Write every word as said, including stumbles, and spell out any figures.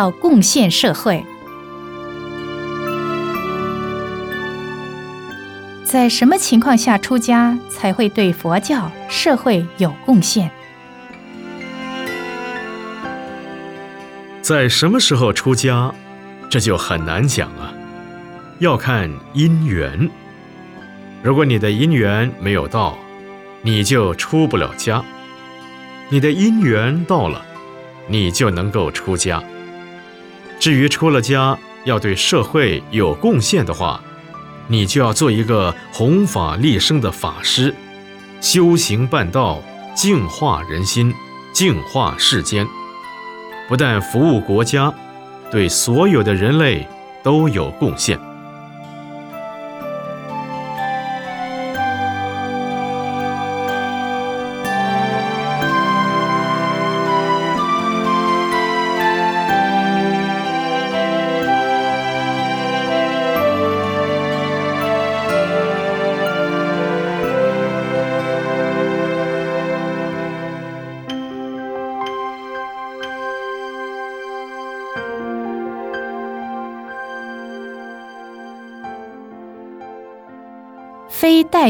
要贡献社会。在什么情况下出家才会对佛教社会有贡献？在什么时候出家，这就很难讲啊，要看因缘。如果你的因缘没有到，你就出不了家；你的因缘到了，你就能够出家。至于出了家，要对社会有贡献的话，你就要做一个弘法利生的法师，修行办道，净化人心，净化世间，不但服务国家，对所有的人类都有贡献。非代